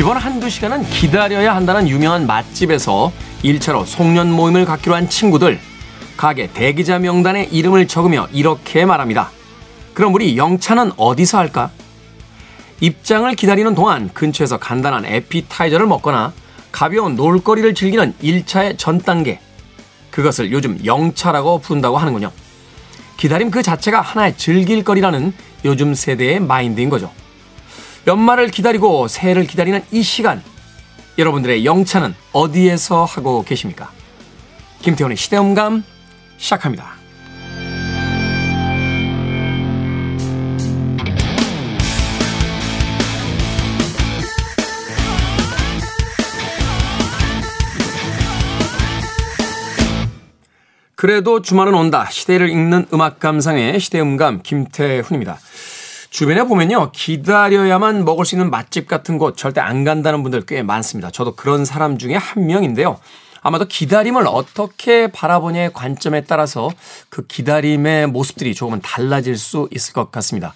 기본 한두 시간은 기다려야 한다는 유명한 맛집에서 1차로 송년 모임을 갖기로 한 친구들. 가게 대기자 명단에 이름을 적으며 이렇게 말합니다. 그럼 우리 영차는 어디서 할까? 입장을 기다리는 동안 근처에서 간단한 에피타이저를 먹거나 가벼운 놀거리를 즐기는 1차의 전 단계. 그것을 요즘 영차라고 부른다고 하는군요. 기다림 그 자체가 하나의 즐길거리라는 요즘 세대의 마인드인 거죠. 연말을 기다리고 새해를 기다리는 이 시간, 여러분들의 영차는 어디에서 하고 계십니까? 김태훈의 시대음감 시작합니다. 그래도 주말은 온다. 시대를 읽는 음악 감상의 시대음감 김태훈입니다. 주변에 보면요, 기다려야만 먹을 수 있는 맛집 같은 곳 절대 안 간다는 분들 꽤 많습니다. 저도 그런 사람 중에 한 명인데요. 아마도 기다림을 어떻게 바라보냐의 관점에 따라서 그 기다림의 모습들이 조금은 달라질 수 있을 것 같습니다.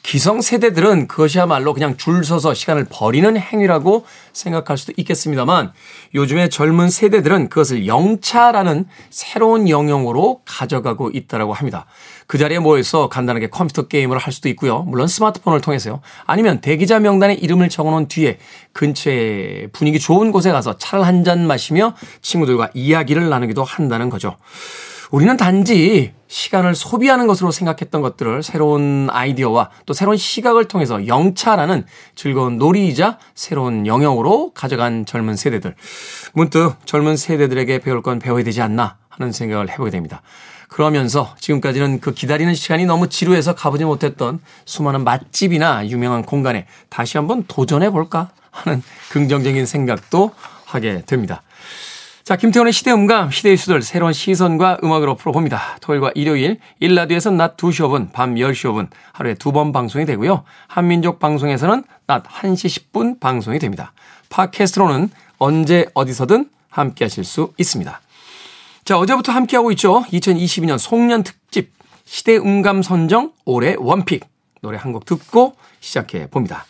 기성세대들은 그것이야말로 그냥 줄 서서 시간을 버리는 행위라고 생각할 수도 있겠습니다만, 요즘의 젊은 세대들은 그것을 영차라는 새로운 영역으로 가져가고 있다고 합니다. 그 자리에 모여서 간단하게 컴퓨터 게임을 할 수도 있고요. 물론 스마트폰을 통해서요. 아니면 대기자 명단에 이름을 적어놓은 뒤에 근처에 분위기 좋은 곳에 가서 차를 한잔 마시며 친구들과 이야기를 나누기도 한다는 거죠. 우리는 단지 시간을 소비하는 것으로 생각했던 것들을 새로운 아이디어와 또 새로운 시각을 통해서 영차라는 즐거운 놀이이자 새로운 영역으로 가져간 젊은 세대들. 문득 젊은 세대들에게 배울 건 배워야 되지 않나 하는 생각을 해보게 됩니다. 그러면서 지금까지는 그 기다리는 시간이 너무 지루해서 가보지 못했던 수많은 맛집이나 유명한 공간에 다시 한번 도전해볼까 하는 긍정적인 생각도 하게 됩니다. 자, 김태훈의 시대음감, 시대의 수들, 새로운 시선과 음악으로 풀어봅니다. 토요일과 일요일, 1라디오에서는 낮 2시 5분, 밤 10시 5분 하루에 두 번 방송이 되고요. 한민족 방송에서는 낮 1시 10분 방송이 됩니다. 팟캐스트로는 언제 어디서든 함께하실 수 있습니다. 자, 어제부터 함께하고 있죠. 2022년 송년 특집, 시대음감 선정 올해 원픽. 노래 한 곡 듣고 시작해 봅니다.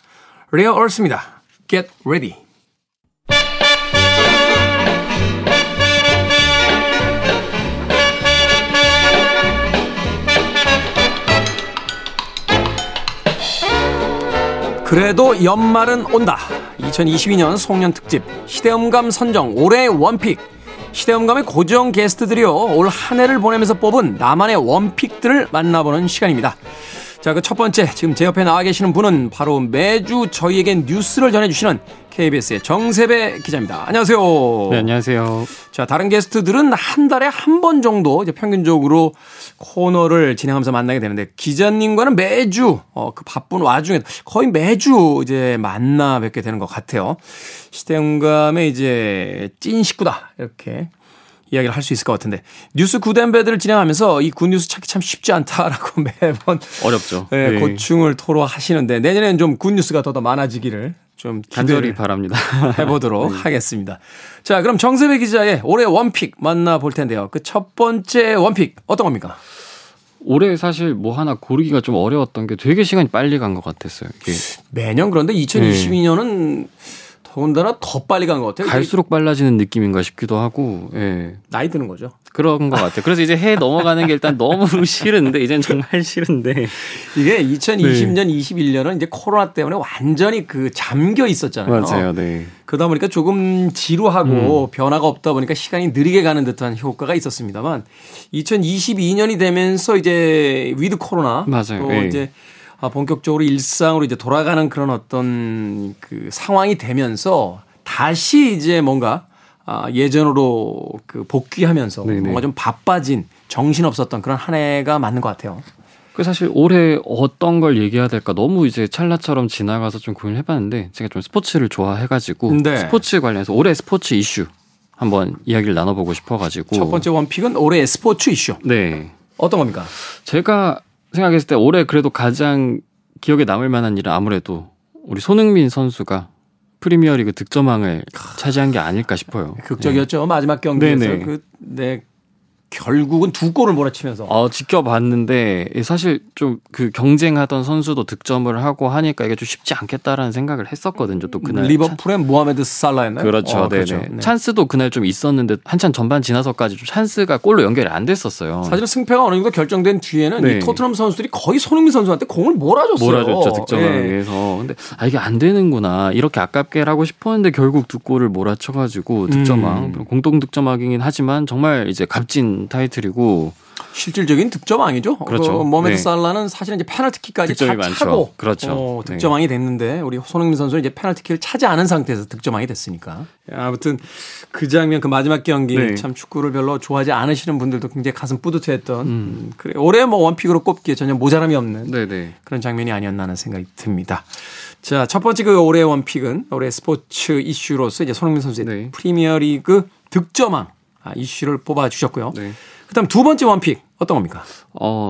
레어 얼스입니다. Get ready. 그래도 연말은 온다. 2022년 송년 특집 시대음감 선정 올해의 원픽. 시대음감의 고정 게스트들이요, 올 한 해를 보내면서 뽑은 나만의 원픽들을 만나보는 시간입니다. 자, 그 첫 번째 지금 제 옆에 나와 계시는 분은 바로 매주 저희에게 뉴스를 전해주시는 KBS의 정세배 기자입니다. 안녕하세요. 네, 안녕하세요. 자, 다른 게스트들은 한 달에 한 번 정도 이제 평균적으로 코너를 진행하면서 만나게 되는데, 기자님과는 매주 그 바쁜 와중에 거의 매주 이제 만나 뵙게 되는 것 같아요. 시대음감의 이제 찐 식구다 이렇게 이야기를 할 수 있을 것 같은데, 뉴스 굿앤배드를 진행하면서 이 굿뉴스 찾기 참 쉽지 않다라고 매번 어렵죠. 네, 네. 고충을 토로하시는데 내년에는 좀 굿뉴스가 더 많아지기를 좀 간절히 바랍니다. 해보도록 네. 하겠습니다. 자, 그럼 정세배 기자의 올해 원픽 만나볼 텐데요. 그 첫 번째 원픽 어떤 겁니까? 올해 사실 뭐 하나 고르기가 좀 어려웠던 게 되게 시간이 빨리 간 것 같았어요. 이게. 매년 그런데 2022년은 네. 더군다나 더 빨리 간 것 같아요. 갈수록 빨라지는 느낌인가 싶기도 하고. 예. 나이 드는 거죠. 그런 것 같아요. 그래서 이제 해 넘어가는 게 일단 너무 싫은데, 이제는 정말 싫은데. 이게 2020년, 네. 21년은 이제 코로나 때문에 완전히 그 잠겨 있었잖아요. 맞아요. 네. 그러다 보니까 조금 지루하고 변화가 없다 보니까 시간이 느리게 가는 듯한 효과가 있었습니다만, 2022년이 되면서 이제 위드 코로나. 맞아요. 또 네. 이제 본격적으로 일상으로 이제 돌아가는 그런 어떤 그 상황이 되면서 다시 이제 뭔가 예전으로 그 복귀하면서 네네. 뭔가 좀 바빠진, 정신없었던 그런 한 해가 맞는 것 같아요. 그 사실 올해 어떤 걸 얘기해야 될까 너무 이제 찰나처럼 지나가서 좀 고민을 해봤는데, 제가 좀 스포츠를 좋아해가지고 네. 스포츠 관련해서 올해 스포츠 이슈 한번 이야기를 나눠보고 싶어가지고. 첫 번째 원픽은 올해 스포츠 이슈. 네. 어떤 겁니까? 제가 생각했을 때 올해 그래도 가장 기억에 남을 만한 일은 아무래도 우리 손흥민 선수가 프리미어리그 득점왕을 차지한 게 아닐까 싶어요. 극적이었죠. 네. 마지막 경기에서 그, 네, 결국은 두 골을 몰아치면서. 지켜봤는데 사실 좀 그 경쟁하던 선수도 득점을 하고 하니까 이게 좀 쉽지 않겠다라는 생각을 했었거든요. 또 그날 리버풀의 모하메드 살라였나요? 그렇죠. 그렇죠. 네. 찬스도 그날 좀 있었는데 한참 전반 지나서까지 좀 찬스가 골로 연결이 안 됐었어요. 사실 승패가 어느 정도 결정된 뒤에는 이 토트넘 선수들이 거의 손흥민 선수한테 공을 몰아줬죠. 득점을 위해서. 근데 이게 안 되는구나. 이렇게 아깝게 하고 싶었는데 결국 두 골을 몰아쳐가지고 득점왕, 공동 득점왕이긴 하지만 정말 이제 값진 타이틀이고 실질적인 득점왕이죠. 그렇죠. 모하메드 살라는 사실은 이제 페널티킥까지 다 차고 그렇죠. 득점왕이 됐는데 우리 손흥민 선수는 이제 페널티킥을 차지 않은 상태에서 득점왕이 됐으니까. 아무튼 그 장면, 그 마지막 경기 참 축구를 별로 좋아하지 않으시는 분들도 굉장히 가슴 뿌듯해했던 그래 올해 원픽으로 꼽기에 전혀 모자람이 없는 그런 장면이 아니었나 하는 생각이 듭니다. 자, 첫 번째 그 올해의 원픽은 올해 스포츠 이슈로서 이제 손흥민 선수의 프리미어리그 득점왕. 이슈를 뽑아주셨고요. 그다음 두 번째 원픽 어떤 겁니까?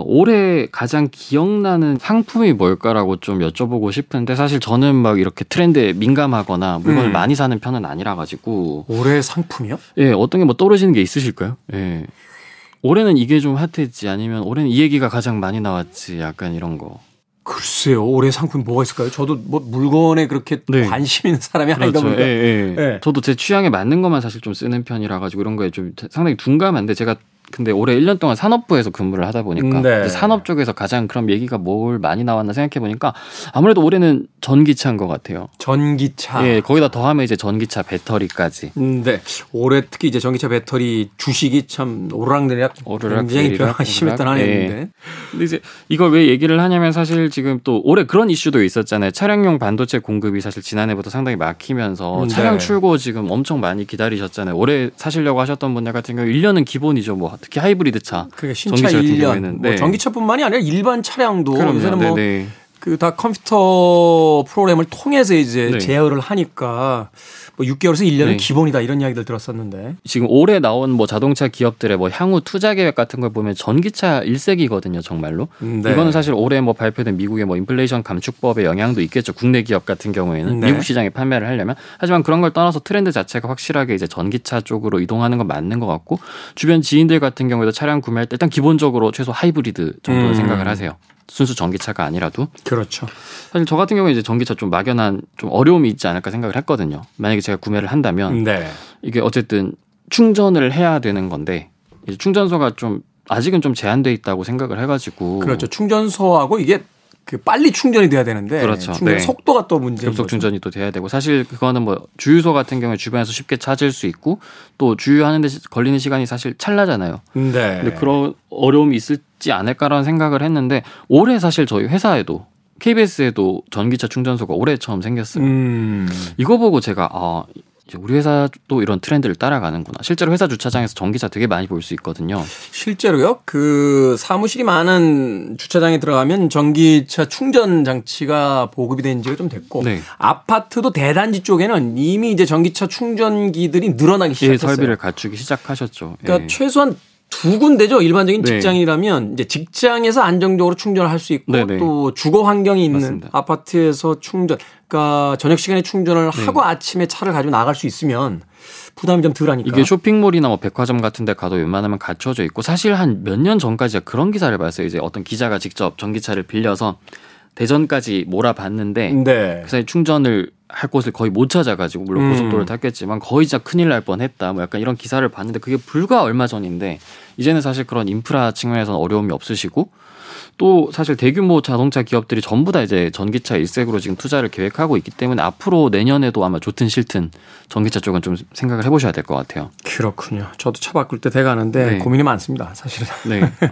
올해 가장 기억나는 상품이 뭘까라고 좀 여쭤보고 싶은데 사실 저는 막 이렇게 트렌드에 민감하거나 물건을 많이 사는 편은 아니라 가지고. 올해 상품이요? 예, 어떤 게 뭐 떨어지는 게 있으실까요? 예. 올해는 이게 좀 핫했지 아니면 올해는 이 얘기가 가장 많이 나왔지 약간 이런 거. 글쎄요. 올해 상품이 뭐가 있을까요? 저도 뭐 물건에 그렇게 관심 있는 사람이 아니다 보니까. 저도 제 취향에 맞는 것만 사실 좀 쓰는 편이라 가지고 이런 거에 좀 상당히 둔감한데 제가 근데 올해 1년 동안 산업부에서 근무를 하다 보니까 산업 쪽에서 가장 그럼 얘기가 뭘 많이 나왔나 생각해 보니까 아무래도 올해는 전기차인 것 같아요. 전기차. 예, 거기다 더하면 이제 전기차 배터리까지. 네. 올해 특히 이제 전기차 배터리 주식이 참 오르락내리락 굉장히 변화가 심했던 한 해였는데. 근데 이제 이걸 왜 얘기를 하냐면 사실 지금 또 올해 그런 이슈도 있었잖아요. 차량용 반도체 공급이 사실 지난해부터 상당히 막히면서 차량 출고 지금 엄청 많이 기다리셨잖아요. 올해 사시려고 하셨던 분들 같은 경우 1년은 기본이죠. 뭐 특히 하이브리드 차, 전기차 같은 1년. 경우에는 뭐 전기차뿐만이 아니라 일반 차량도 요새는 뭐 그 다 컴퓨터 프로그램을 통해서 이제 제어를 하니까 뭐 6개월에서 1년은 기본이다 이런 이야기들 들었었는데 지금 올해 나온 뭐 자동차 기업들의 뭐 향후 투자 계획 같은 걸 보면 전기차 일색이거든요 정말로. 이거는 사실 올해 뭐 발표된 미국의 뭐 인플레이션 감축법의 영향도 있겠죠. 국내 기업 같은 경우에는 미국 시장에 판매를 하려면 하지만 그런 걸 떠나서 트렌드 자체가 확실하게 이제 전기차 쪽으로 이동하는 건 맞는 것 같고 주변 지인들 같은 경우에도 차량 구매할 때 일단 기본적으로 최소 하이브리드 정도는 생각을 하세요. 순수 전기차가 아니라도. 그렇죠. 사실 저 같은 경우에 이제 전기차 좀 막연한 좀 어려움이 있지 않을까 생각을 했거든요. 만약에 제가 구매를 한다면 이게 어쨌든 충전을 해야 되는 건데 이제 충전소가 좀 아직은 좀 제한돼 있다고 생각을 해가지고. 그렇죠. 충전소하고 이게 그 빨리 충전이 돼야 되는데 충전 속도가 또 문제인 거죠. 급속 충전이 또 돼야 되고 사실 그거는 뭐 주유소 같은 경우에 주변에서 쉽게 찾을 수 있고 또 주유하는 데 걸리는 시간이 사실 찰나잖아요. 근데 그런 어려움이 있을지 않을까라는 생각을 했는데 올해 사실 저희 회사에도 KBS에도 전기차 충전소가 올해 처음 생겼어요. 이거 보고 제가 우리 회사도 이런 트렌드를 따라가는구나. 실제로 회사 주차장에서 전기차 되게 많이 볼 수 있거든요. 실제로요? 그 사무실이 많은 주차장에 들어가면 전기차 충전 장치가 보급이 된 지가 좀 됐고 아파트도 대단지 쪽에는 이미 이제 전기차 충전기들이 늘어나기 시작했어요. 설비를 갖추기 시작하셨죠. 그러니까 최소한 두 군데죠. 일반적인 직장이라면 이제 직장에서 안정적으로 충전을 할 수 있고 또 주거 환경이 있는 아파트에서 충전, 그러니까 저녁 시간에 충전을 하고 아침에 차를 가지고 나갈 수 있으면 부담이 좀 덜하니까. 이게 쇼핑몰이나 뭐 백화점 같은 데 가도 웬만하면 갖춰져 있고 사실 한 몇 년 전까지 그런 기사를 봤어요. 이제 어떤 기자가 직접 전기차를 빌려서 대전까지 몰아봤는데 그 사이 충전을 할 곳을 거의 못 찾아가지고 물론 고속도로를 탔겠지만 거의 진짜 큰일 날 뻔했다. 뭐 약간 이런 기사를 봤는데 그게 불과 얼마 전인데 이제는 사실 그런 인프라 측면에서는 어려움이 없으시고 또 사실 대규모 자동차 기업들이 전부 다 이제 전기차 일색으로 지금 투자를 계획하고 있기 때문에 앞으로 내년에도 아마 좋든 싫든 전기차 쪽은 좀 생각을 해보셔야 될 것 같아요. 그렇군요. 저도 차 바꿀 때 돼가는데 고민이 많습니다. 사실은.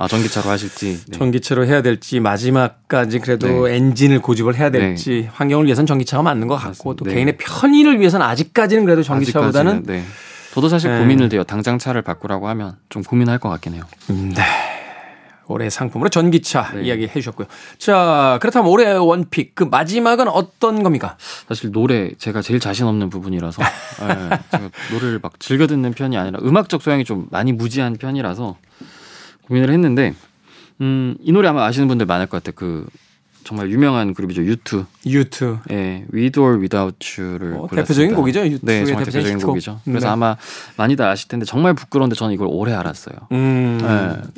전기차로 하실지. 전기차로 해야 될지 마지막까지 그래도 엔진을 고집을 해야 될지 환경을 위해서는 전기차가 맞는 것 같고 또 개인의 편의를 위해서는 아직까지는 그래도 전기차보다는. 아직까지는, 저도 사실 고민을 돼요. 당장 차를 바꾸라고 하면 좀 고민할 것 같긴 해요. 올해 상품으로 전기차 이야기해 주셨고요. 자, 그렇다면 올해 원픽 그 마지막은 어떤 겁니까? 사실 노래 제가 제일 자신 없는 부분이라서 제가 노래를 막 즐겨 듣는 편이 아니라 음악적 소양이 좀 많이 무지한 편이라서 고민을 했는데 이 노래 아마 아시는 분들 많을 것 같아요. 그 정말 유명한 그룹이죠. U2. U2. 예, With or Without You를 골랐습니다. 대표적인 곡이죠. U2의 네, 정말 대표적인 곡이죠. 그래서 네. 아마 많이들 아실 텐데 정말 부끄러운데 저는 이걸 오래 알았어요. 네.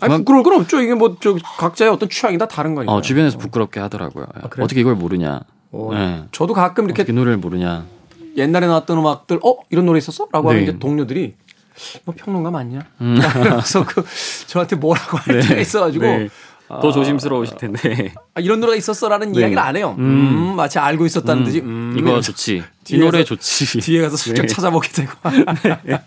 아니, 부끄러울 건 없죠. 이게 뭐 저 각자의 어떤 취향이 다 다른 거니까. 주변에서 부끄럽게 하더라고요. 아, 그래요? 어떻게 이걸 모르냐. 네. 저도 가끔 이렇게 이 노래를 모르냐. 옛날에 나왔던 음악들 이런 노래 있었어?라고 하는 네. 이제 동료들이 뭐 평론가 맞냐? 그래서 그 저한테 뭐라고 할 때가 네. 있어가지고. 네. 더 조심스러우실 텐데. 이런 노래가 있었어라는 네. 이야기를 안 해요. 마치 알고 있었다는 듯이. 이거 좋지. 이 노래 좋지. 뒤에 가서 슬쩍 네. 찾아보게 되고. 네.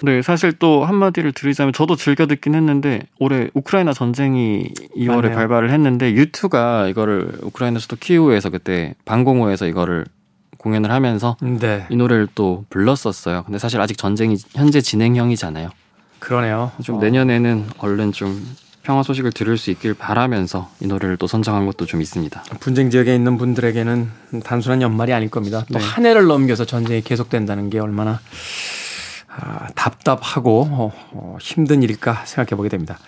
네, 사실 또 한마디를 드리자면 저도 즐겨 듣긴 했는데 올해 우크라이나 전쟁이 2월에 맞네요. 발발을 했는데 U2가 이거를 우크라이나에서도 키우에서 그때 방공호에서 이거를 공연을 하면서 네. 이 노래를 또 불렀었어요. 근데 사실 아직 전쟁이 현재 진행형이잖아요. 그러네요. 좀 내년에는 얼른 좀 평화 소식을 들을 수 있길 바라면서 이 노래를 또 선정한 것도 좀 있습니다. 분쟁 지역에 있는 분들에게는 단순한 연말이 아닐 겁니다. 또 한 해를 넘겨서 전쟁이 계속된다는 게 얼마나 답답하고 힘든 일일까 생각해보게 됩니다.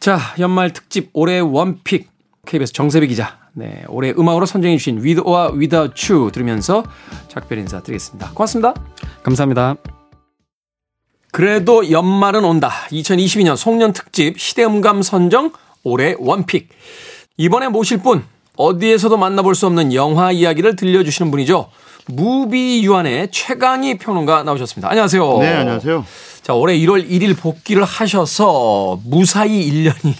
자, 연말 특집 올해의 원픽 KBS 정세배 기자 네, 올해의 음악으로 선정해 주신 With or Without You 들으면서 작별 인사드리겠습니다. 고맙습니다. 감사합니다. 그래도 연말은 온다. 2022년 송년 특집 시대음감 선정 올해 원픽. 이번에 모실 분 어디에서도 만나볼 수 없는 영화 이야기를 들려주시는 분이죠. 무비유한의 최강희 평론가 나오셨습니다. 안녕하세요. 네, 안녕하세요. 자, 올해 1월 1일 복귀를 하셔서 무사히 1년이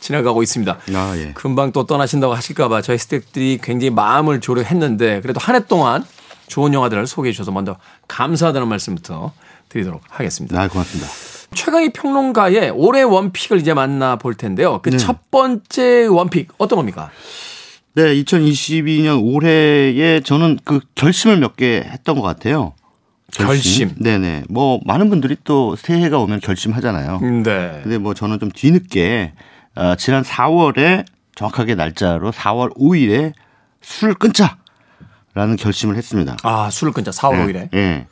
지나가고 있습니다. 아, 예. 금방 또 떠나신다고 하실까 봐 저희 스태프들이 굉장히 마음을 졸여했는데 그래도 한 해 동안 좋은 영화들을 소개해 주셔서 먼저 감사하다는 말씀부터 드리도록 하겠습니다. 아, 고맙습니다. 최강희 평론가의 올해 원픽을 이제 만나볼 텐데요. 그 첫 번째 원픽 어떤 겁니까? 네, 2022년 올해에 저는 그 결심을 몇 개 했던 것 같아요. 결심. 네네. 뭐 많은 분들이 또 새해가 오면 결심하잖아요. 네. 근데 뭐 저는 좀 뒤늦게 지난 4월에 정확하게 날짜로 4월 5일에 술을 끊자라는 결심을 했습니다. 아, 술을 끊자. 4월 5일에. 네.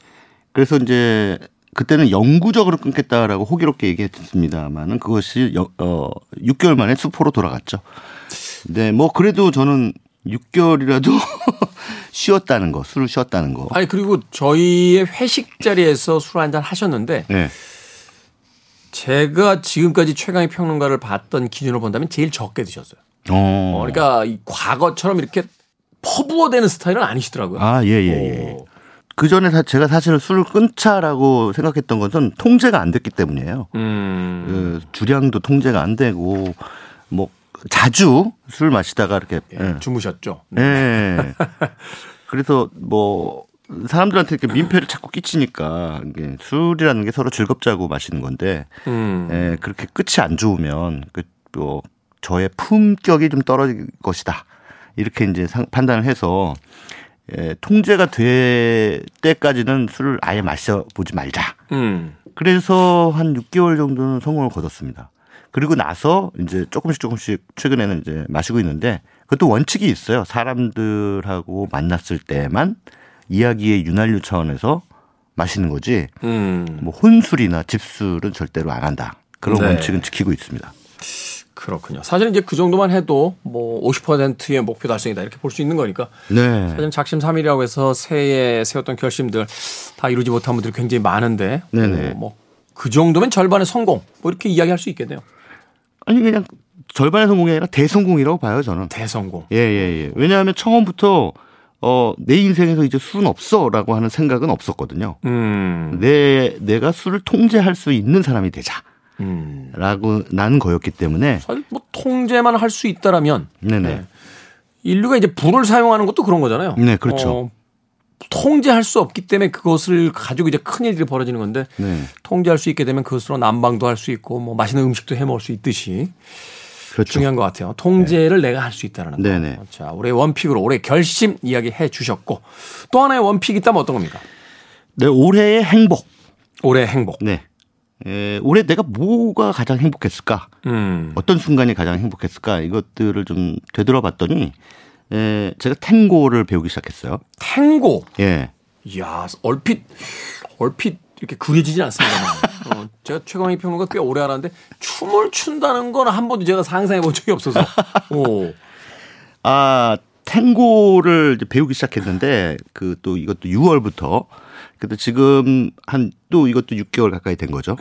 그래서 이제 그때는 영구적으로 끊겠다라고 호기롭게 얘기했습니다만은 그것이 6개월 만에 수포로 돌아갔죠. 네, 뭐 그래도 저는 6개월이라도 쉬었다는 거, 술을 쉬었다는 거. 아니 그리고 저희의 회식 자리에서 술 한잔 하셨는데 네. 제가 지금까지 최강희 평론가를 봤던 기준으로 본다면 제일 적게 드셨어요. 그러니까 이 과거처럼 이렇게 퍼부어대는 스타일은 아니시더라고요. 아, 예. 그전에 제가 사실은 술을 끊자라고 생각했던 것은 통제가 안 됐기 때문이에요. 그 주량도 통제가 안 되고 뭐 자주 술 마시다가 이렇게 주무셨죠. 네. 그래서 뭐 사람들한테 이렇게 민폐를 자꾸 끼치니까 이게 술이라는 게 서로 즐겁자고 마시는 건데 예, 그렇게 끝이 안 좋으면 그 뭐 저의 품격이 좀 떨어질 것이다. 이렇게 이제 판단을 해서 예, 통제가 될 때까지는 술을 아예 마셔보지 말자. 그래서 한 6개월 정도는 성공을 거뒀습니다. 그리고 나서 이제 조금씩 최근에는 이제 마시고 있는데 그것도 원칙이 있어요. 사람들하고 만났을 때만 이야기의 윤활유 차원에서 마시는 거지. 뭐 혼술이나 집술은 절대로 안 한다. 그런 원칙은 지키고 있습니다. 그렇군요. 사실 이제 그 정도만 해도 뭐 50%의 목표 달성이다 이렇게 볼 수 있는 거니까. 네. 사실 작심삼일이라고 해서 새해에 세웠던 결심들 다 이루지 못한 분들이 굉장히 많은데. 네네. 뭐 그 정도면 절반의 성공 뭐 이렇게 이야기할 수 있겠네요. 아니 그냥 절반의 성공이 아니라 대성공이라고 봐요 저는. 대성공. 예. 왜냐하면 처음부터 내 인생에서 이제 술은 없어라고 하는 생각은 없었거든요. 내가 술을 통제할 수 있는 사람이 되자. 라고 나는 거였기 때문에 사실 뭐 통제만 할 수 있다라면 네. 인류가 이제 불을 사용하는 것도 그런 거잖아요. 네, 그렇죠. 통제할 수 없기 때문에 그것을 가지고 이제 큰 일들이 벌어지는 건데 네. 통제할 수 있게 되면 그것으로 난방도 할 수 있고 뭐 맛있는 음식도 해 먹을 수 있듯이 그렇죠. 중요한 것 같아요. 통제를 네. 내가 할 수 있다라는 거. 네네. 자, 올해 원픽으로 올해 결심 이야기해 주셨고 또 하나의 원픽이 있다면 어떤 겁니까? 네, 올해의 행복. 올해의 행복. 네. 올해 내가 뭐가 가장 행복했을까? 어떤 순간이 가장 행복했을까? 이것들을 좀 되돌아봤더니 제가 탱고를 배우기 시작했어요. 탱고? 예. 이야, 얼핏 이렇게 그려지진 않습니다. 제가 최강희 평론가 꽤 오래 알았는데 춤을 춘다는 건 한 번도 제가 상상해 본 적이 없어서. 오. 아, 탱고를 배우기 시작했는데 그 또 이것도 6월부터 그래도 지금 한 또 이것도 6개월 가까이 된 거죠.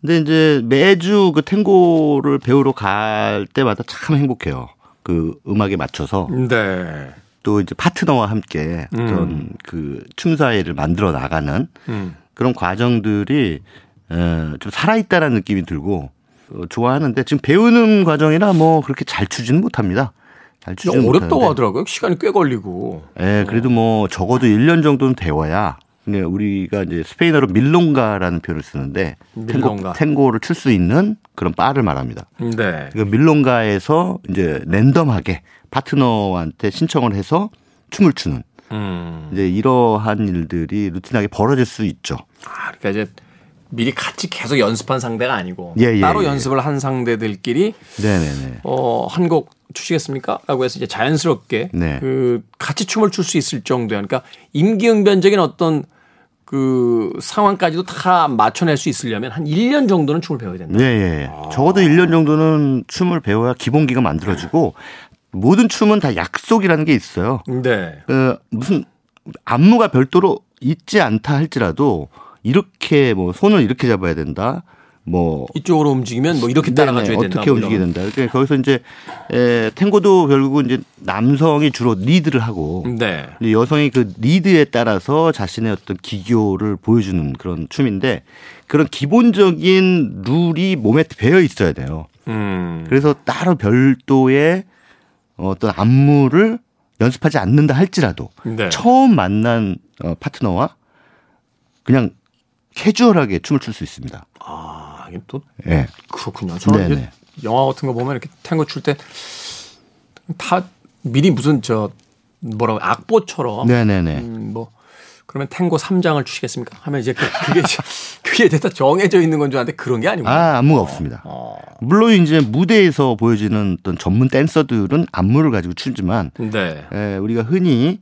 근데 이제 매주 그 탱고를 배우러 갈 때마다 참 행복해요. 그 음악에 맞춰서. 네. 또 이제 파트너와 함께 어떤 그 춤사위를 만들어 나가는 그런 과정들이 좀 살아있다라는 느낌이 들고 좋아하는데 지금 배우는 과정이라 뭐 그렇게 잘 추지는 못합니다. 잘 추지는 못하는데. 어렵다고 하더라고요. 시간이 꽤 걸리고. 네, 그래도 뭐 적어도 1년 정도는 배워야 우리가 이제 스페인어로 밀롱가라는 표현을 쓰는데 밀롱가. 탱고를 출 수 있는 그런 바를 말합니다. 네. 그러니까 밀롱가에서 이제 랜덤하게 파트너한테 신청을 해서 춤을 추는 이제 이러한 일들이 루틴하게 벌어질 수 있죠. 아, 그러니까 이제 미리 같이 계속 연습한 상대가 아니고 따로 연습을 한 상대들끼리 한 곡 추시겠습니까? 라고 해서 이제 자연스럽게 그 같이 춤을 출 수 있을 정도야. 그러니까 임기응변적인 어떤 그 상황까지도 다 맞춰낼 수 있으려면 한 1년 정도는 춤을 배워야 된다. 네. 아. 적어도 1년 정도는 춤을 배워야 기본기가 만들어지고 모든 춤은 다 약속이라는 게 있어요. 네. 무슨 안무가 별도로 있지 않다 할지라도 이렇게 뭐 손을 이렇게 잡아야 된다. 뭐 이쪽으로 움직이면 뭐 이렇게 따라가줘야 된다. 어떻게 움직여야 된다. 그러니까 거기서 이제 탱고도 결국은 이제 남성이 주로 리드를 하고 네. 여성이 그 리드에 따라서 자신의 어떤 기교를 보여주는 그런 춤인데 그런 기본적인 룰이 몸에 배어 있어야 돼요. 그래서 따로 별도의 어떤 안무를 연습하지 않는다 할지라도 네. 처음 만난 파트너와 그냥 캐주얼하게 춤을 출 수 있습니다. 아, 이게 또 네. 그렇군요. 저는 이제 영화 같은 거 보면 이렇게 탱고 출 때 다 미리 무슨 저 뭐라고 악보처럼 네네네. 뭐 그러면 탱고 3장을 추시겠습니까? 하면 이제 그게 대다 정해져 있는 건 줄 알았는데 그런 게 아니고요. 아, 안무가 없습니다. 물론 이제 무대에서 보여지는 어떤 전문 댄서들은 안무를 가지고 추지만 네. 우리가 흔히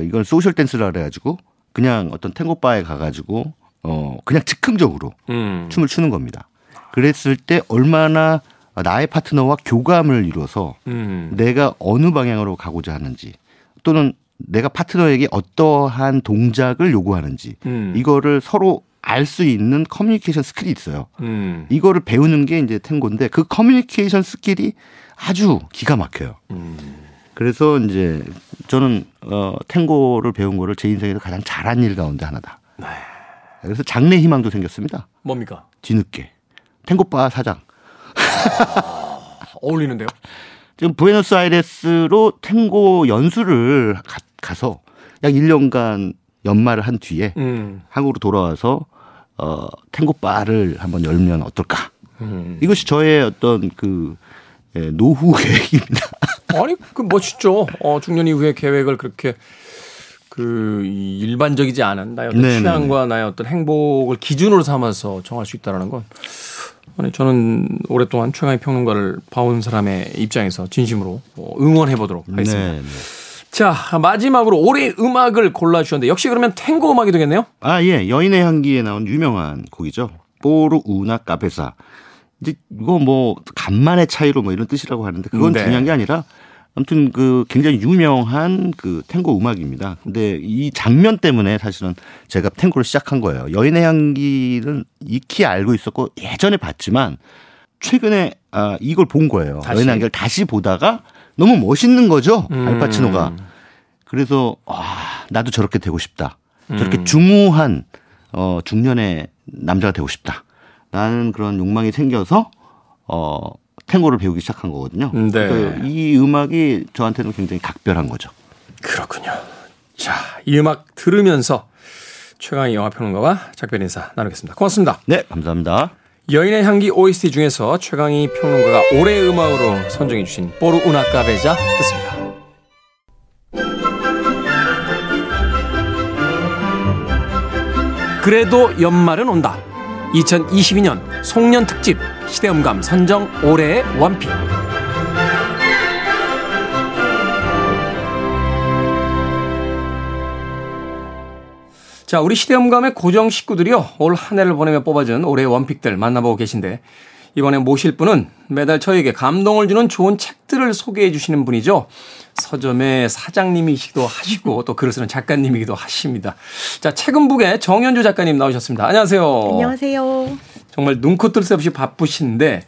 이건 소셜 댄스라 그래가지고 그냥 어떤 탱고 바에 가가지고 그냥 즉흥적으로 춤을 추는 겁니다. 그랬을 때 얼마나 나의 파트너와 교감을 이뤄서 내가 어느 방향으로 가고자 하는지 또는 내가 파트너에게 어떠한 동작을 요구하는지 이거를 서로 알 수 있는 커뮤니케이션 스킬이 있어요. 이거를 배우는 게 이제 탱고인데 그 커뮤니케이션 스킬이 아주 기가 막혀요. 그래서 이제 저는 탱고를 배운 거를 제 인생에서 가장 잘한 일 가운데 하나다. 네. 그래서 장래 희망도 생겼습니다. 뭡니까? 뒤늦게 탱고바 사장. 어울리는데요? 지금 부에노스아이레스로 탱고 연수를 가서 약 1년간 연말을 한 뒤에 한국으로 돌아와서 탱고바를 한번 열면 어떨까? 이것이 저의 어떤 그 노후 계획입니다. 아니, 그 멋있죠. 중년 이후의 계획을 그렇게. 그 일반적이지 않은 나의 어떤 네네네. 취향과 나의 어떤 행복을 기준으로 삼아서 정할 수 있다는 건 아니 저는 오랫동안 최강희 평론가를 봐온 사람의 입장에서 진심으로 응원해 보도록 하겠습니다. 네네. 자, 마지막으로 올해 음악을 골라주셨는데 역시 그러면 탱고 음악이 되겠네요? 아, 예. 여인의 향기에 나온 유명한 곡이죠. 뽀르 우나 카페사. 이제 이거 뭐 간만의 차이로 뭐 이런 뜻이라고 하는데 그건 네. 중요한 게 아니라 아무튼 그 굉장히 유명한 그 탱고 음악입니다. 근데 이 장면 때문에 사실은 제가 탱고를 시작한 거예요. 여인의 향기는 익히 알고 있었고 예전에 봤지만 최근에 이걸 본 거예요. 다시. 여인의 향기를 다시 보다가 너무 멋있는 거죠. 알파치노가. 그래서 나도 저렇게 되고 싶다. 저렇게 중후한 중년의 남자가 되고 싶다. 라는 그런 욕망이 생겨서 탱고를 배우기 시작한 거거든요. 네. 그러니까 이 음악이 저한테는 굉장히 각별한 거죠. 그렇군요. 자, 이 음악 들으면서 최강희 영화평론가와 작별 인사 나누겠습니다. 고맙습니다. 네, 감사합니다. 여인의 향기 OST 중에서 최강희 평론가가 올해의 음악으로 선정해 주신 뽀르 우나 카베자 듣습니다. 그래도 연말은 온다. 2022년 송년 특집 시대음감 선정 올해의 원픽. 자, 우리 시대음감의 고정 식구들이요 올 한 해를 보내며 뽑아준 올해의 원픽들 만나보고 계신데 이번에 모실 분은 매달 저에게 감동을 주는 좋은 책들을 소개해 주시는 분이죠. 서점의 사장님이시기도 하시고 또 글을 쓰는 작가님이기도 하십니다. 자, 책음북의 정현주 작가님 나오셨습니다. 안녕하세요. 안녕하세요. 정말 눈코 뜰 새 없이 바쁘신데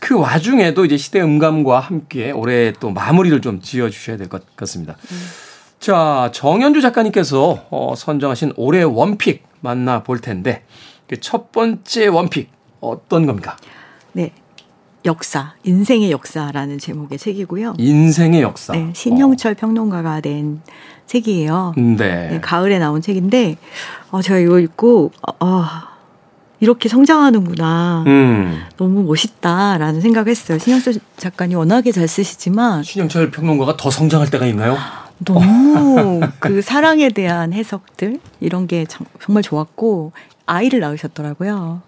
그 와중에도 이제 시대 음감과 함께 올해 또 마무리를 좀 지어주셔야 될 것 같습니다. 자, 정현주 작가님께서 선정하신 올해 원픽 만나볼 텐데 그 첫 번째 원픽 어떤 겁니까? 네. 역사, 인생의 역사라는 제목의 책이고요. 인생의 역사. 네, 신형철 평론가가 낸 책이에요. 네. 네, 가을에 나온 책인데 제가 이거 읽고 이렇게 성장하는구나. 너무 멋있다라는 생각을 했어요. 신형철 작가님 워낙에 잘 쓰시지만 신형철 평론가가 더 성장할 때가 있나요? 너무 그 사랑에 대한 해석들 이런 게 정말 좋았고 아이를 낳으셨더라고요.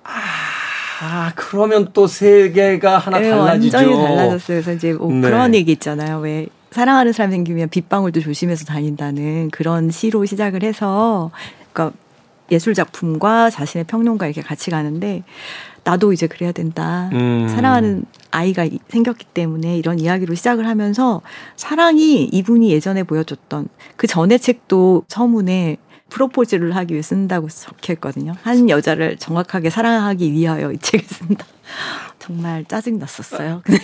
아, 그러면 또 세계가 하나 달라지죠. 완전히 달라졌어요. 그래서 이제 그런 얘기 있잖아요. 왜 사랑하는 사람 생기면 빗방울도 조심해서 다닌다는 그런 시로 시작을 해서 그러니까 예술 작품과 자신의 평론가 이렇게 같이 가는데 나도 이제 그래야 된다. 사랑하는 아이가 생겼기 때문에 이런 이야기로 시작을 하면서 사랑이 이분이 예전에 보여줬던 그 전의 책도 서문에 프로포즈를 하기 위해 쓴다고 적혀있거든요. 한 여자를 정확하게 사랑하기 위하여 이 책을 쓴다. 정말 짜증났었어요. 네.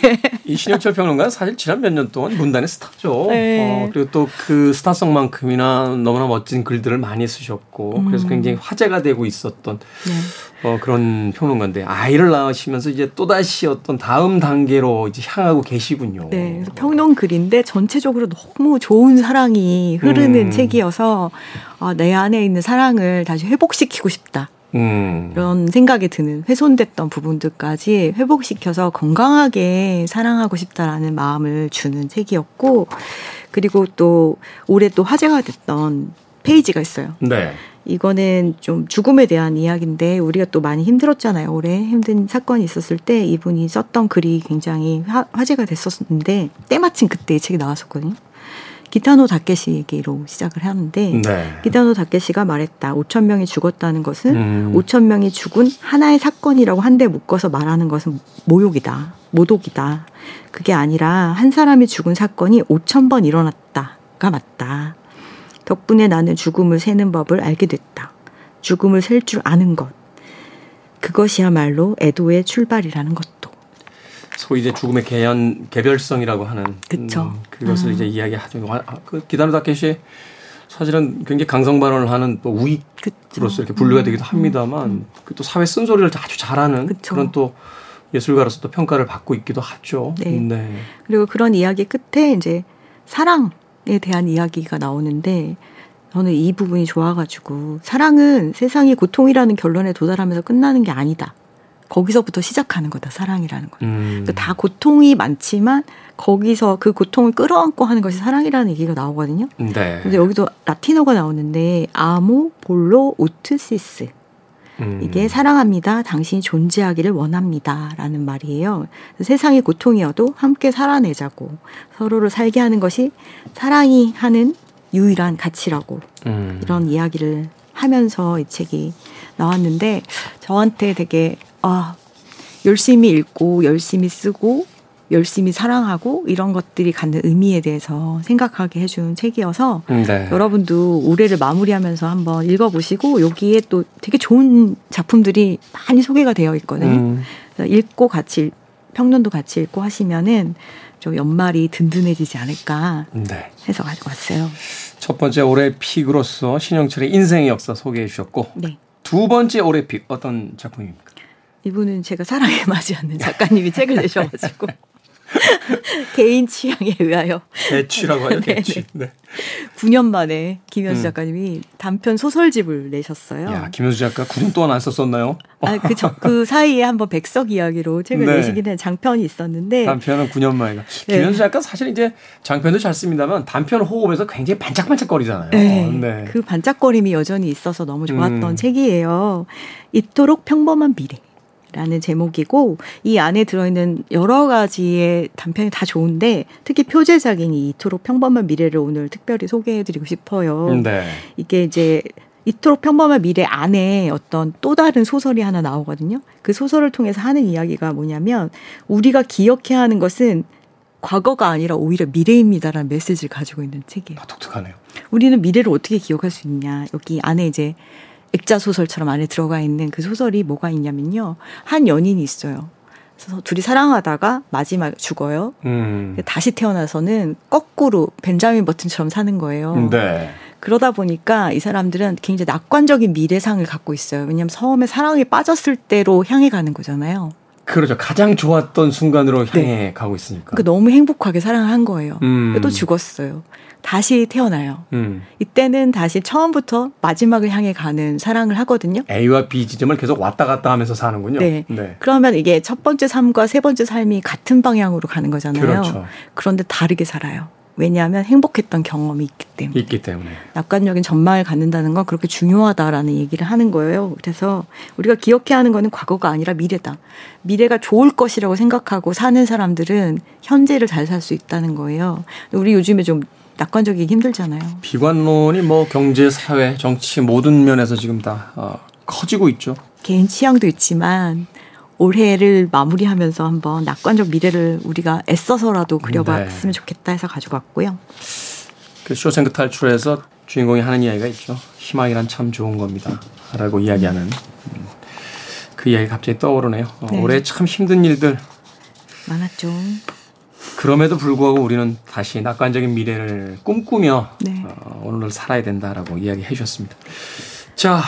이 신영철 평론가는 사실 지난 몇 년 동안 문단의 스타죠. 네. 그리고 또 그 스타성만큼이나 너무나 멋진 글들을 많이 쓰셨고 그래서 굉장히 화제가 되고 있었던 네. 그런 평론가인데 아이를 낳으시면서 이제 또다시 어떤 다음 단계로 이제 향하고 계시군요. 네. 그래서 평론 글인데 전체적으로 너무 좋은 사랑이 흐르는 책이어서 내 안에 있는 사랑을 다시 회복시키고 싶다. 이런 생각이 드는 훼손됐던 부분들까지 회복시켜서 건강하게 사랑하고 싶다라는 마음을 주는 책이었고 그리고 또 올해 또 화제가 됐던 페이지가 있어요. 네. 이거는 좀 죽음에 대한 이야기인데 우리가 또 많이 힘들었잖아요. 올해 힘든 사건이 있었을 때 이분이 썼던 글이 굉장히 화제가 됐었는데 때마침 그때 이 책이 나왔었거든요. 기타노 다케시에게로 시작을 하는데 네. 기타노 다케시가 말했다. 5천 명이 죽었다는 것은 5천 명이 죽은 하나의 사건이라고 한데 묶어서 말하는 것은 모욕이다. 모독이다. 그게 아니라 한 사람이 죽은 사건이 5천 번 일어났다가 맞다. 덕분에 나는 죽음을 세는 법을 알게 됐다. 죽음을 셀 줄 아는 것. 그것이야말로 애도의 출발이라는 것도. 소위 이제 죽음의 개별성이라고 하는 그것을 이제 이야기하죠. 기타노 다케시 사실은 굉장히 강성 발언을 하는 또 우익으로서 이렇게 분류가 되기도 합니다만 또 사회 쓴소리를 아주 잘하는 그쵸. 그런 또 예술가로서 또 평가를 받고 있기도 하죠. 네. 네. 그리고 그런 이야기 끝에 이제 사랑에 대한 이야기가 나오는데 저는 이 부분이 좋아가지고 사랑은 세상이 고통이라는 결론에 도달하면서 끝나는 게 아니다. 거기서부터 시작하는 거다. 사랑이라는 거다. 그러니까 다 고통이 많지만 거기서 그 고통을 끌어안고 하는 것이 사랑이라는 얘기가 나오거든요. 네. 근데 여기도 라틴어가 나오는데 아모 볼로 우트시스. 이게 사랑합니다. 당신이 존재하기를 원합니다. 라는 말이에요. 세상이 고통이어도 함께 살아내자고 서로를 살게 하는 것이 사랑이 하는 유일한 가치라고 이런 이야기를 하면서 이 책이 나왔는데 저한테 되게 열심히 읽고 열심히 쓰고 열심히 사랑하고 이런 것들이 갖는 의미에 대해서 생각하게 해준 책이어서 네. 여러분도 올해를 마무리하면서 한번 읽어보시고 여기에 또 되게 좋은 작품들이 많이 소개가 되어 있거든요. 읽고 같이 평론도 같이 읽고 하시면은 좀 연말이 든든해지지 않을까 네. 해서 가져왔어요. 첫 번째 올해 픽으로서 신영철의 인생의 역사 소개해 주셨고 네. 두 번째 올해 픽 어떤 작품입니까? 이분은 제가 사랑에 맞지 않는 작가님이 책을 내셔가지고 개인 취향에 의하여 개취라고 하죠. 개취. 네. 9년 만에 김현수 작가님이 단편 소설집을 내셨어요. 야, 김현수 작가 9년 동안 안 썼었나요? 그 사이에 한번 백석 이야기로 책을 네. 내시긴 한 장편이 있었는데 단편은 9년 만이다. 네. 김현수 작가 사실 이제 장편도 잘 씁니다만 단편 호흡에서 굉장히 반짝반짝거리잖아요. 네. 네. 그 반짝거림이 여전히 있어서 너무 좋았던 책이에요. 이토록 평범한 미래. 라는 제목이고 이 안에 들어있는 여러 가지의 단편이 다 좋은데 특히 표제작인 이 이토록 평범한 미래를 오늘 특별히 소개해드리고 싶어요. 네. 이게 이제 이토록 평범한 미래 안에 어떤 또 다른 소설이 하나 나오거든요. 그 소설을 통해서 하는 이야기가 뭐냐면 우리가 기억해야 하는 것은 과거가 아니라 오히려 미래입니다라는 메시지를 가지고 있는 책이에요. 아, 독특하네요. 우리는 미래를 어떻게 기억할 수 있냐. 여기 안에 이제 액자 소설처럼 안에 들어가 있는 그 소설이 뭐가 있냐면요. 한 연인이 있어요. 그래서 둘이 사랑하다가 마지막에 죽어요. 다시 태어나서는 거꾸로 벤자민 버튼처럼 사는 거예요. 네. 그러다 보니까 이 사람들은 굉장히 낙관적인 미래상을 갖고 있어요. 왜냐하면 처음에 사랑에 빠졌을 때로 향해 가는 거잖아요. 그렇죠. 가장 좋았던 순간으로 향해 가고 있으니까. 그러니까 너무 행복하게 사랑을 한 거예요. 또 죽었어요. 다시 태어나요. 이때는 다시 처음부터 마지막을 향해 가는 사랑을 하거든요. A와 B 지점을 계속 왔다 갔다 하면서 사는군요. 네. 네. 그러면 이게 첫 번째 삶과 세 번째 삶이 같은 방향으로 가는 거잖아요. 그렇죠. 그런데 다르게 살아요. 왜냐하면 행복했던 경험이 있기 때문에. 낙관적인 전망을 갖는다는 건 그렇게 중요하다라는 얘기를 하는 거예요. 그래서 우리가 기억해야 하는 거는 과거가 아니라 미래다. 미래가 좋을 것이라고 생각하고 사는 사람들은 현재를 잘 살 수 있다는 거예요. 우리 요즘에 좀 낙관적이기 힘들잖아요. 비관론이 뭐 경제, 사회, 정치 모든 면에서 지금 다 커지고 있죠. 개인 취향도 있지만 올해를 마무리하면서 한번 낙관적 미래를 우리가 애써서라도 그려봤으면 좋겠다 해서 가지고 왔고요. 그 쇼생크 탈출에서 주인공이 하는 이야기가 있죠. 희망이란 참 좋은 겁니다 라고 이야기하는 그 이야기가 갑자기 떠오르네요. 올해 참 힘든 일들 많았죠. 그럼에도 불구하고 우리는 다시 낙관적인 미래를 꿈꾸며 오늘을 살아야 된다라고 이야기해 주셨습니다. 자,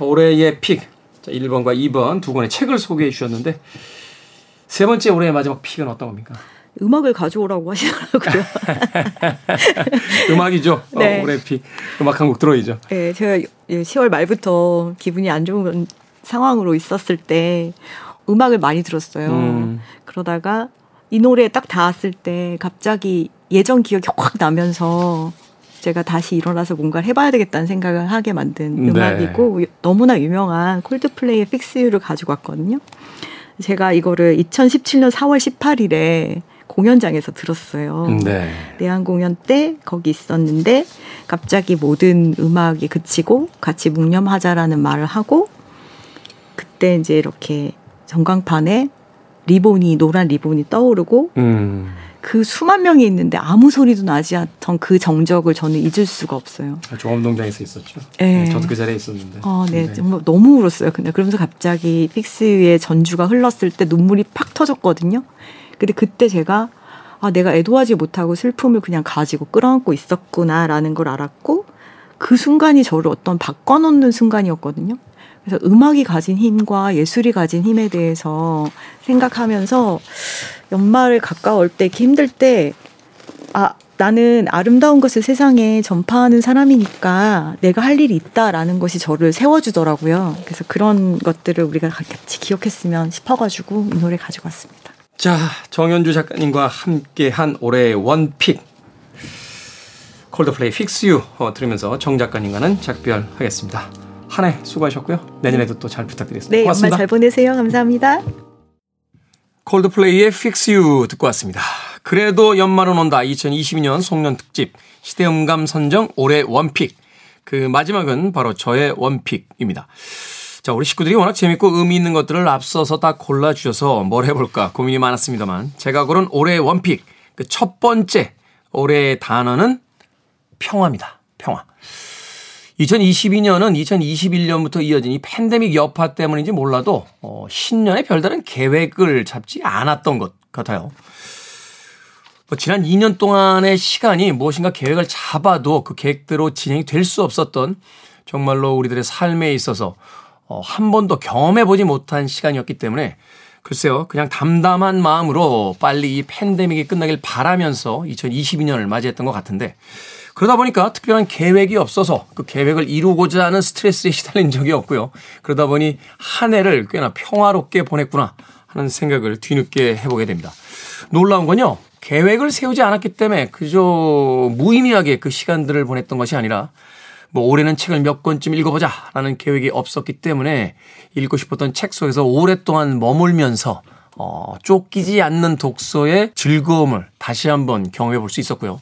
올해의 픽. 자, 1번과 2번 두 권의 책을 소개해 주셨는데 세 번째 올해의 마지막 픽은 어떤 겁니까? 음악을 가져오라고 하시더라고요. 음악이죠. 네. 올해의 픽. 음악 한 곡 들어야죠. 네, 제가 10월 말부터 기분이 안 좋은 상황으로 있었을 때 음악을 많이 들었어요. 그러다가 이 노래에 딱 닿았을 때 갑자기 예전 기억이 확 나면서 제가 다시 일어나서 뭔가를 해봐야 되겠다는 생각을 하게 만든 음악이고 너무나 유명한 콜드플레이의 Fix You를 가지고 왔거든요. 제가 이거를 2017년 4월 18일에 공연장에서 들었어요. 내한 공연 때 거기 있었는데 갑자기 모든 음악이 그치고 같이 묵념하자라는 말을 하고 그때 이제 이렇게 전광판에 노란 리본이 떠오르고 그 수만 명이 있는데 아무 소리도 나지 않던 그 정적을 저는 잊을 수가 없어요. 종합운동장에서 있었죠. 네. 네, 저도 그 자리에 있었는데. 네, 정말 너무 울었어요. 근데 그러면서 갑자기 픽스의 전주가 흘렀을 때 눈물이 팍 터졌거든요. 근데 그때 제가 내가 애도하지 못하고 슬픔을 그냥 가지고 끌어안고 있었구나라는 걸 알았고 그 순간이 저를 어떤 바꿔놓는 순간이었거든요. 그래서 음악이 가진 힘과 예술이 가진 힘에 대해서 생각하면서 연말을 가까울 때 힘들 때 나는 아름다운 것을 세상에 전파하는 사람이니까 내가 할 일이 있다라는 것이 저를 세워주더라고요. 그래서 그런 것들을 우리가 같이 기억했으면 싶어가지고 이 노래 가지고 왔습니다. 자, 정현주 작가님과 함께한 올해의 원픽 콜드플레이 Fix You 들으면서 정 작가님과는 작별하겠습니다. 한 해 수고하셨고요. 내년에도 또 잘 부탁드리겠습니다. 네, 고맙습니다. 연말 잘 보내세요. 감사합니다. 콜드플레이의 Fix You 듣고 왔습니다. 그래도 연말은 온다. 2022년 송년 특집 시대음감 선정 올해 원픽. 그 마지막은 바로 저의 원픽입니다. 자, 우리 식구들이 워낙 재밌고 의미 있는 것들을 앞서서 딱 골라주셔서 뭘 해볼까 고민이 많았습니다만 제가 고른 올해의 원픽. 그 첫 번째 올해의 단어는 평화입니다. 평화. 2022년은 2021년부터 이어진 이 팬데믹 여파 때문인지 몰라도 신년에 별다른 계획을 잡지 않았던 것 같아요. 지난 2년 동안의 시간이 무엇인가 계획을 잡아도 그 계획대로 진행이 될 수 없었던 정말로 우리들의 삶에 있어서 한 번도 경험해보지 못한 시간이었기 때문에 글쎄요. 그냥 담담한 마음으로 빨리 이 팬데믹이 끝나길 바라면서 2022년을 맞이했던 것 같은데 그러다 보니까 특별한 계획이 없어서 그 계획을 이루고자 하는 스트레스에 시달린 적이 없고요. 그러다 보니 한 해를 꽤나 평화롭게 보냈구나 하는 생각을 뒤늦게 해보게 됩니다. 놀라운 건요. 계획을 세우지 않았기 때문에 그저 무의미하게 그 시간들을 보냈던 것이 아니라 뭐 올해는 책을 몇 권쯤 읽어보자라는 계획이 없었기 때문에 읽고 싶었던 책 속에서 오랫동안 머물면서 쫓기지 않는 독서의 즐거움을 다시 한번 경험해 볼 수 있었고요.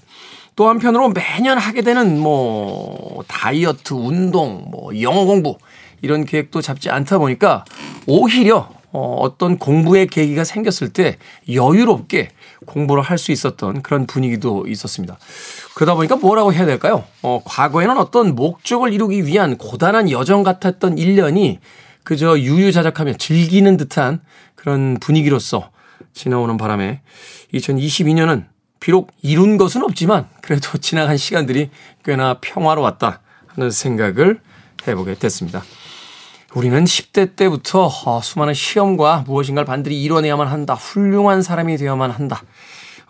또 한편으로 매년 하게 되는 뭐 다이어트, 운동, 뭐 영어 공부 이런 계획도 잡지 않다 보니까 오히려 어떤 공부의 계기가 생겼을 때 여유롭게 공부를 할 수 있었던 그런 분위기도 있었습니다. 그러다 보니까 뭐라고 해야 될까요? 과거에는 어떤 목적을 이루기 위한 고단한 여정 같았던 1년이 그저 유유자적하며 즐기는 듯한 그런 분위기로서 지나오는 바람에 2022년은 비록 이룬 것은 없지만 그래도 지나간 시간들이 꽤나 평화로웠다 하는 생각을 해보게 됐습니다. 우리는 10대 때부터 수많은 시험과 무엇인가를 반드시 이뤄내야만 한다. 훌륭한 사람이 되어야만 한다.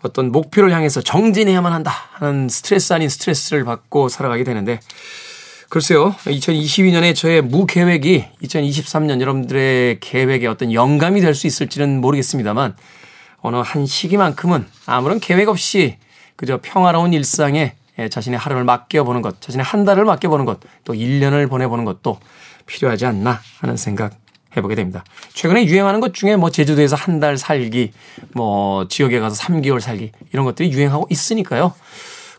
어떤 목표를 향해서 정진해야만 한다 하는 스트레스 아닌 스트레스를 받고 살아가게 되는데 글쎄요. 2022년에 저의 무계획이 2023년 여러분들의 계획에 어떤 영감이 될 수 있을지는 모르겠습니다만 어느 한 시기만큼은 아무런 계획 없이 그저 평화로운 일상에 자신의 하루를 맡겨보는 것, 자신의 한 달을 맡겨보는 것, 또 1년을 보내보는 것도 필요하지 않나 하는 생각 해보게 됩니다. 최근에 유행하는 것 중에 뭐 제주도에서 한 달 살기, 뭐 지역에 가서 3개월 살기 이런 것들이 유행하고 있으니까요.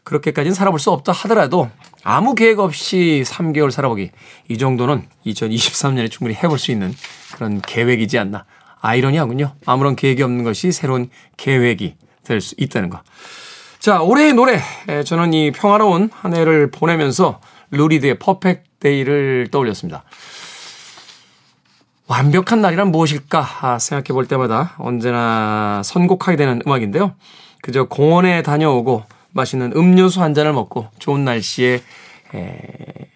그렇게까지는 살아볼 수 없다 하더라도 아무 계획 없이 3개월 살아보기 이 정도는 2023년에 충분히 해볼 수 있는 그런 계획이지 않나. 아이러니하군요. 아무런 계획이 없는 것이 새로운 계획이 될 수 있다는 거. 자, 올해의 노래. 저는 이 평화로운 한 해를 보내면서 루리드의 퍼펙트 데이를 떠올렸습니다. 완벽한 날이란 무엇일까 생각해 볼 때마다 언제나 선곡하게 되는 음악인데요. 그저 공원에 다녀오고 맛있는 음료수 한 잔을 먹고 좋은 날씨에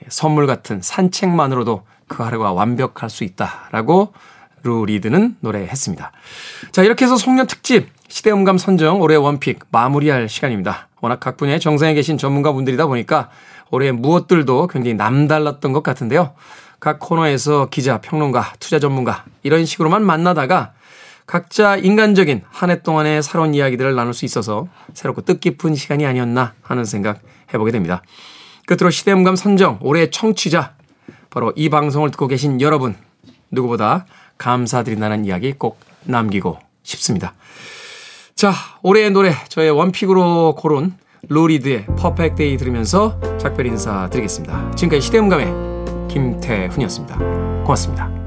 선물 같은 산책만으로도 그 하루가 완벽할 수 있다라고 루리드는 노래했습니다. 자, 이렇게 해서 송년 특집 시대음감 선정 올해 원픽 마무리할 시간입니다. 워낙 각 분야의 정상에 계신 전문가분들이다 보니까 올해의 무엇들도 굉장히 남달랐던 것 같은데요. 각 코너에서 기자, 평론가, 투자 전문가 이런 식으로만 만나다가 각자 인간적인 한 해 동안의 살아온 이야기들을 나눌 수 있어서 새롭고 뜻깊은 시간이 아니었나 하는 생각 해보게 됩니다. 끝으로 시대음감 선정 올해의 청취자 바로 이 방송을 듣고 계신 여러분 누구보다 감사드린다는 이야기 꼭 남기고 싶습니다. 자, 올해의 노래 저의 원픽으로 고른 루리드의 퍼펙트 데이 들으면서 작별 인사 드리겠습니다. 지금까지 시대음감의 김태훈이었습니다. 고맙습니다.